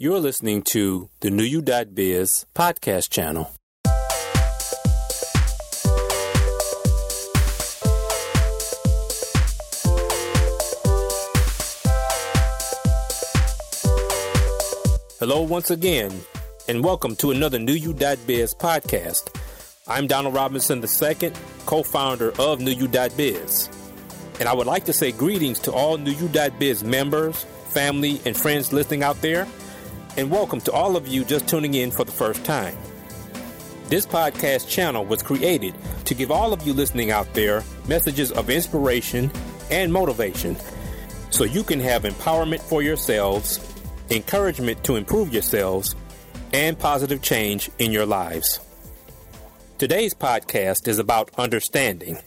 You're listening to the NewYou.biz podcast channel. Hello once again, and welcome to another NewYou.biz podcast. I'm Donald Robinson II, co-founder of NewYou.biz. And I would like to say greetings to all NewYou.biz members, family, and friends listening out there. And welcome to all of you just tuning in for the first time. This podcast channel was created to give all of you listening out there messages of inspiration and motivation so you can have empowerment for yourselves, encouragement to improve yourselves, and positive change in your lives. Today's podcast is about understanding.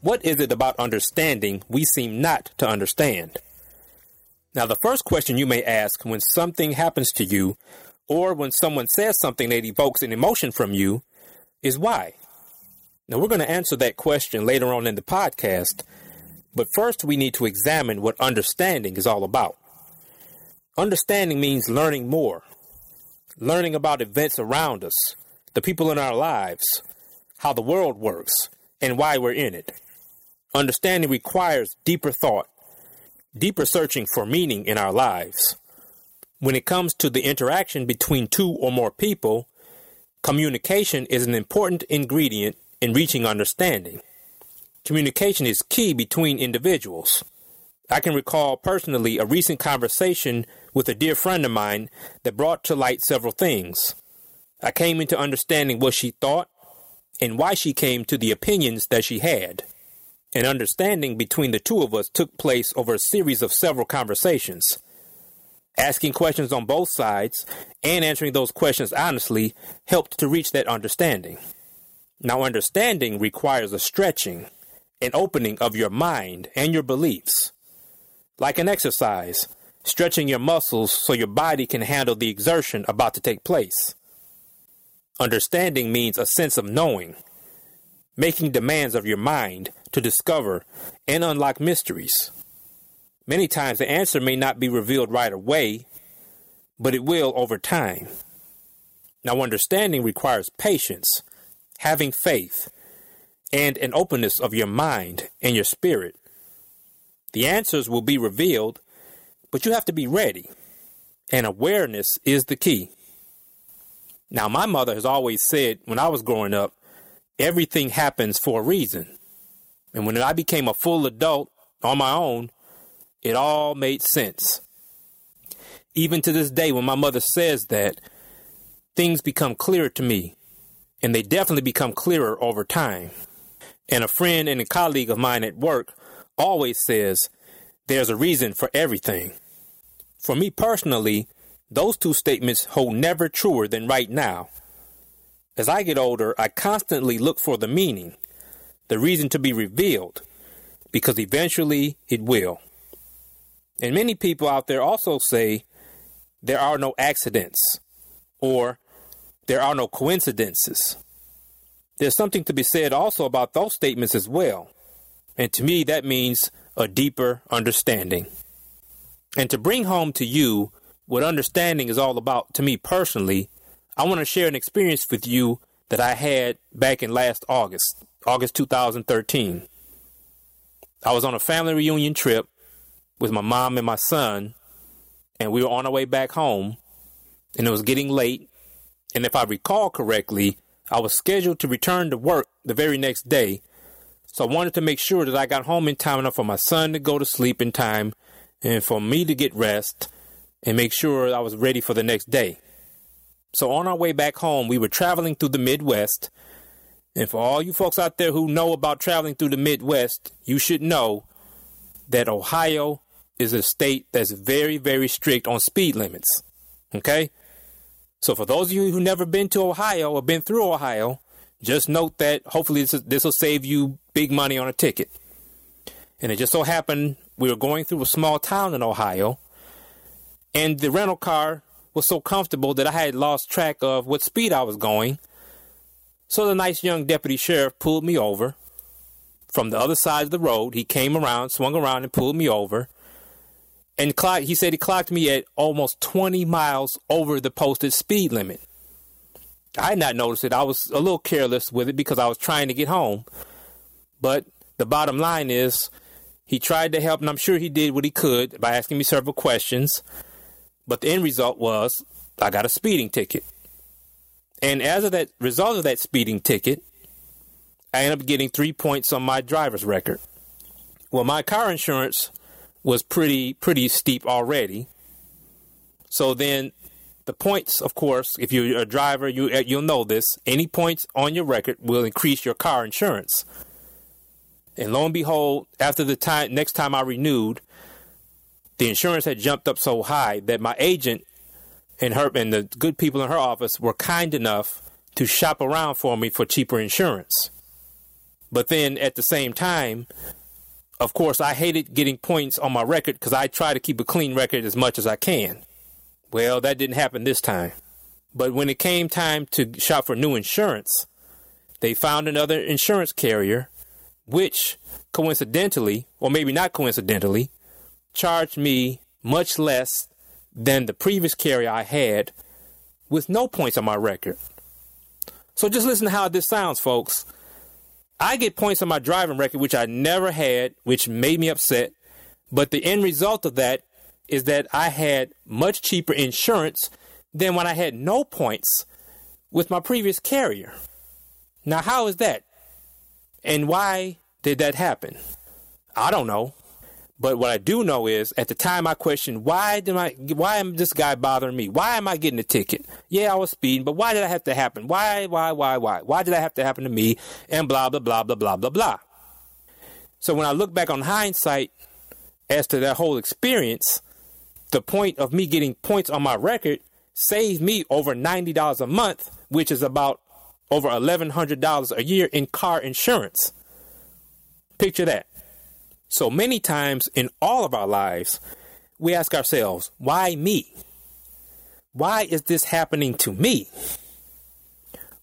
What is it about understanding we seem not to understand? Now, the first question you may ask when something happens to you or when someone says something that evokes an emotion from you is why? Now, we're going to answer that question later on in the podcast, but first we need to examine what understanding is all about. Understanding means learning more, learning about events around us, the people in our lives, how the world works, and why we're in it. Understanding requires deeper thought, deeper searching for meaning in our lives. When it comes to the interaction between two or more people, communication is an important ingredient in reaching understanding. Communication is key between individuals. I can recall personally a recent conversation with a dear friend of mine that brought to light several things. I came into understanding what she thought and why she came to the opinions that she had. An understanding between the two of us took place over a series of several conversations. Asking questions on both sides and answering those questions honestly helped to reach that understanding. Now, understanding requires a stretching, an opening of your mind and your beliefs. Like an exercise, stretching your muscles so your body can handle the exertion about to take place. Understanding means a sense of knowing, making demands of your mind to discover and unlock mysteries. Many times the answer may not be revealed right away, but it will over time. Now, understanding requires patience, having faith, and an openness of your mind and your spirit. The answers will be revealed, but you have to be ready, and awareness is the key. Now, my mother has always said when I was growing up, everything happens for a reason. And when I became a full adult on my own, it all made sense. Even to this day, when my mother says that, things become clearer to me, and they definitely become clearer over time. And a friend and a colleague of mine at work always says, there's a reason for everything. For me personally, those two statements hold never truer than right now. As I get older, I constantly look for the meaning, the reason to be revealed, because eventually it will. And many people out there also say, there are no accidents, or there are no coincidences. There's something to be said also about those statements as well. And to me, that means a deeper understanding. And to bring home to you what understanding is all about to me personally, I want to share an experience with you that I had back in last August 2013. I was on a family reunion trip with my mom and my son, and we were on our way back home, and it was getting late. And if I recall correctly, I was scheduled to return to work the very next day, so I wanted to make sure that I got home in time enough for my son to go to sleep in time and for me to get rest and make sure I was ready for the next day. So on our way back home, we were traveling through the Midwest. And for all you folks out there who know about traveling through the Midwest, you should know that Ohio is a state that's very, very strict on speed limits. Okay? So for those of you who never been to Ohio or been through Ohio, just note that hopefully this will save you big money on a ticket. And it just so happened we were going through a small town in Ohio, and the rental car was so comfortable that I had lost track of what speed I was going. So the nice young deputy sheriff pulled me over from the other side of the road. He came around, swung around, and pulled me over. and he said he clocked me at almost 20 miles over the posted speed limit. I had not noticed it. I was a little careless with it because I was trying to get home. But the bottom line is he tried to help, and I'm sure he did what he could by asking me several questions. But the end result was I got a speeding ticket. And as a result of that speeding ticket, I ended up getting 3 points on my driver's record. Well, my car insurance was pretty steep already. So then the points, of course, if you're a driver, you'll know this. Any points on your record will increase your car insurance. And lo and behold, after the time next time I renewed, the insurance had jumped up so high that my agent and the good people in her office were kind enough to shop around for me for cheaper insurance. But then at the same time, of course, I hated getting points on my record because I try to keep a clean record as much as I can. Well, that didn't happen this time. But when it came time to shop for new insurance, they found another insurance carrier, which coincidentally, or maybe not coincidentally, charged me much less than the previous carrier I had with no points on my record. So just listen to how this sounds, folks. I get points on my driving record, which I never had, which made me upset. But the end result of that is that I had much cheaper insurance than when I had no points with my previous carrier. Now, how is that? And why did that happen? I don't know. But what I do know is at the time I questioned, why am this guy bothering me? Why am I getting a ticket? Yeah, I was speeding, but why did I have to happen? Why? Why did that have to happen to me? And blah, blah, blah, blah, blah, blah, blah. So when I look back on hindsight as to that whole experience, the point of me getting points on my record saved me over $90 a month, which is about over $1,100 a year in car insurance. Picture that. So many times in all of our lives, we ask ourselves, why me? Why is this happening to me?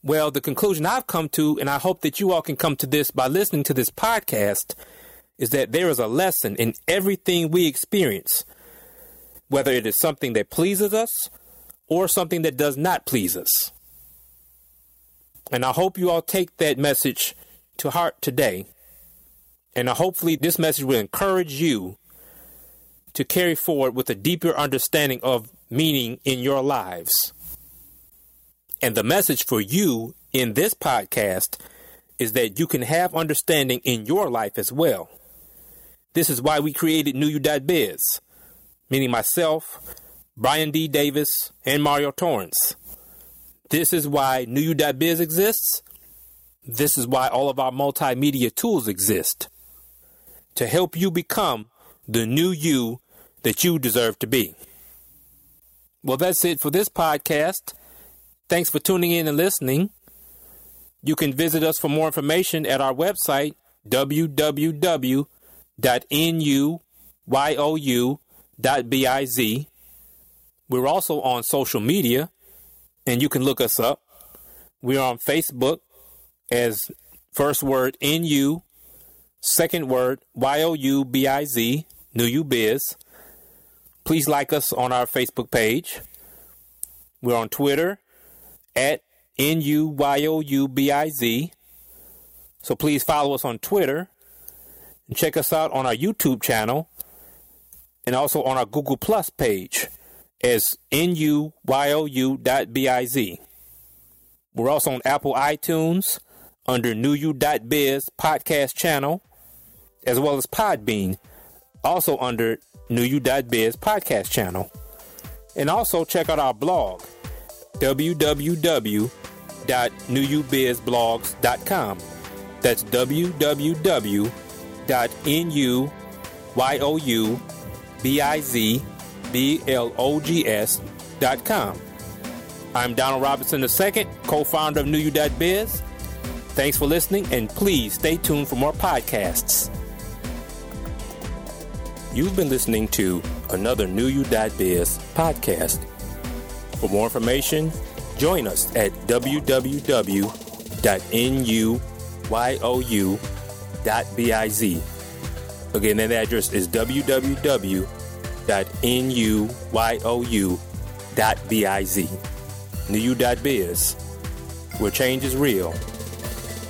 Well, the conclusion I've come to, and I hope that you all can come to this by listening to this podcast, is that there is a lesson in everything we experience, whether it is something that pleases us or something that does not please us. And I hope you all take that message to heart today. And hopefully this message will encourage you to carry forward with a deeper understanding of meaning in your lives. And the message for you in this podcast is that you can have understanding in your life as well. This is why we created NewYou.biz, meaning myself, Brian D. Davis, and Mario Torrance. This is why NewYou.biz exists. This is why all of our multimedia tools exist. To help you become the new you that you deserve to be. Well, that's it for this podcast. Thanks for tuning in and listening. You can visit us for more information at our website, www.nuyu.biz. We're also on social media, and you can look us up. We're on Facebook as first word NU, second word, YOUBIZ, NewYou.biz. Please like us on our Facebook page. We're on Twitter at NUYOUBIZ. So please follow us on Twitter and check us out on our YouTube channel and also on our Google Plus page as NUYOU.biz. We're also on Apple iTunes under NewYou.biz podcast channel, as well as Podbean, also under NewYou.biz podcast channel. And also check out our blog, www.nuyoubizblogs.com. That's www.nuyoubizblogs.com. I'm Donald Robinson II, co-founder of NewYou.biz. Thanks for listening, and please stay tuned for more podcasts. You've been listening to another NewYou.biz podcast. For more information, join us at www.nuyoubiz. Again, that address is www.nuyoubizblogs.com. NewYou.biz. NewYou.biz, where change is real.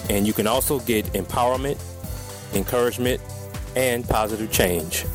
And you can also get empowerment, encouragement, and positive change.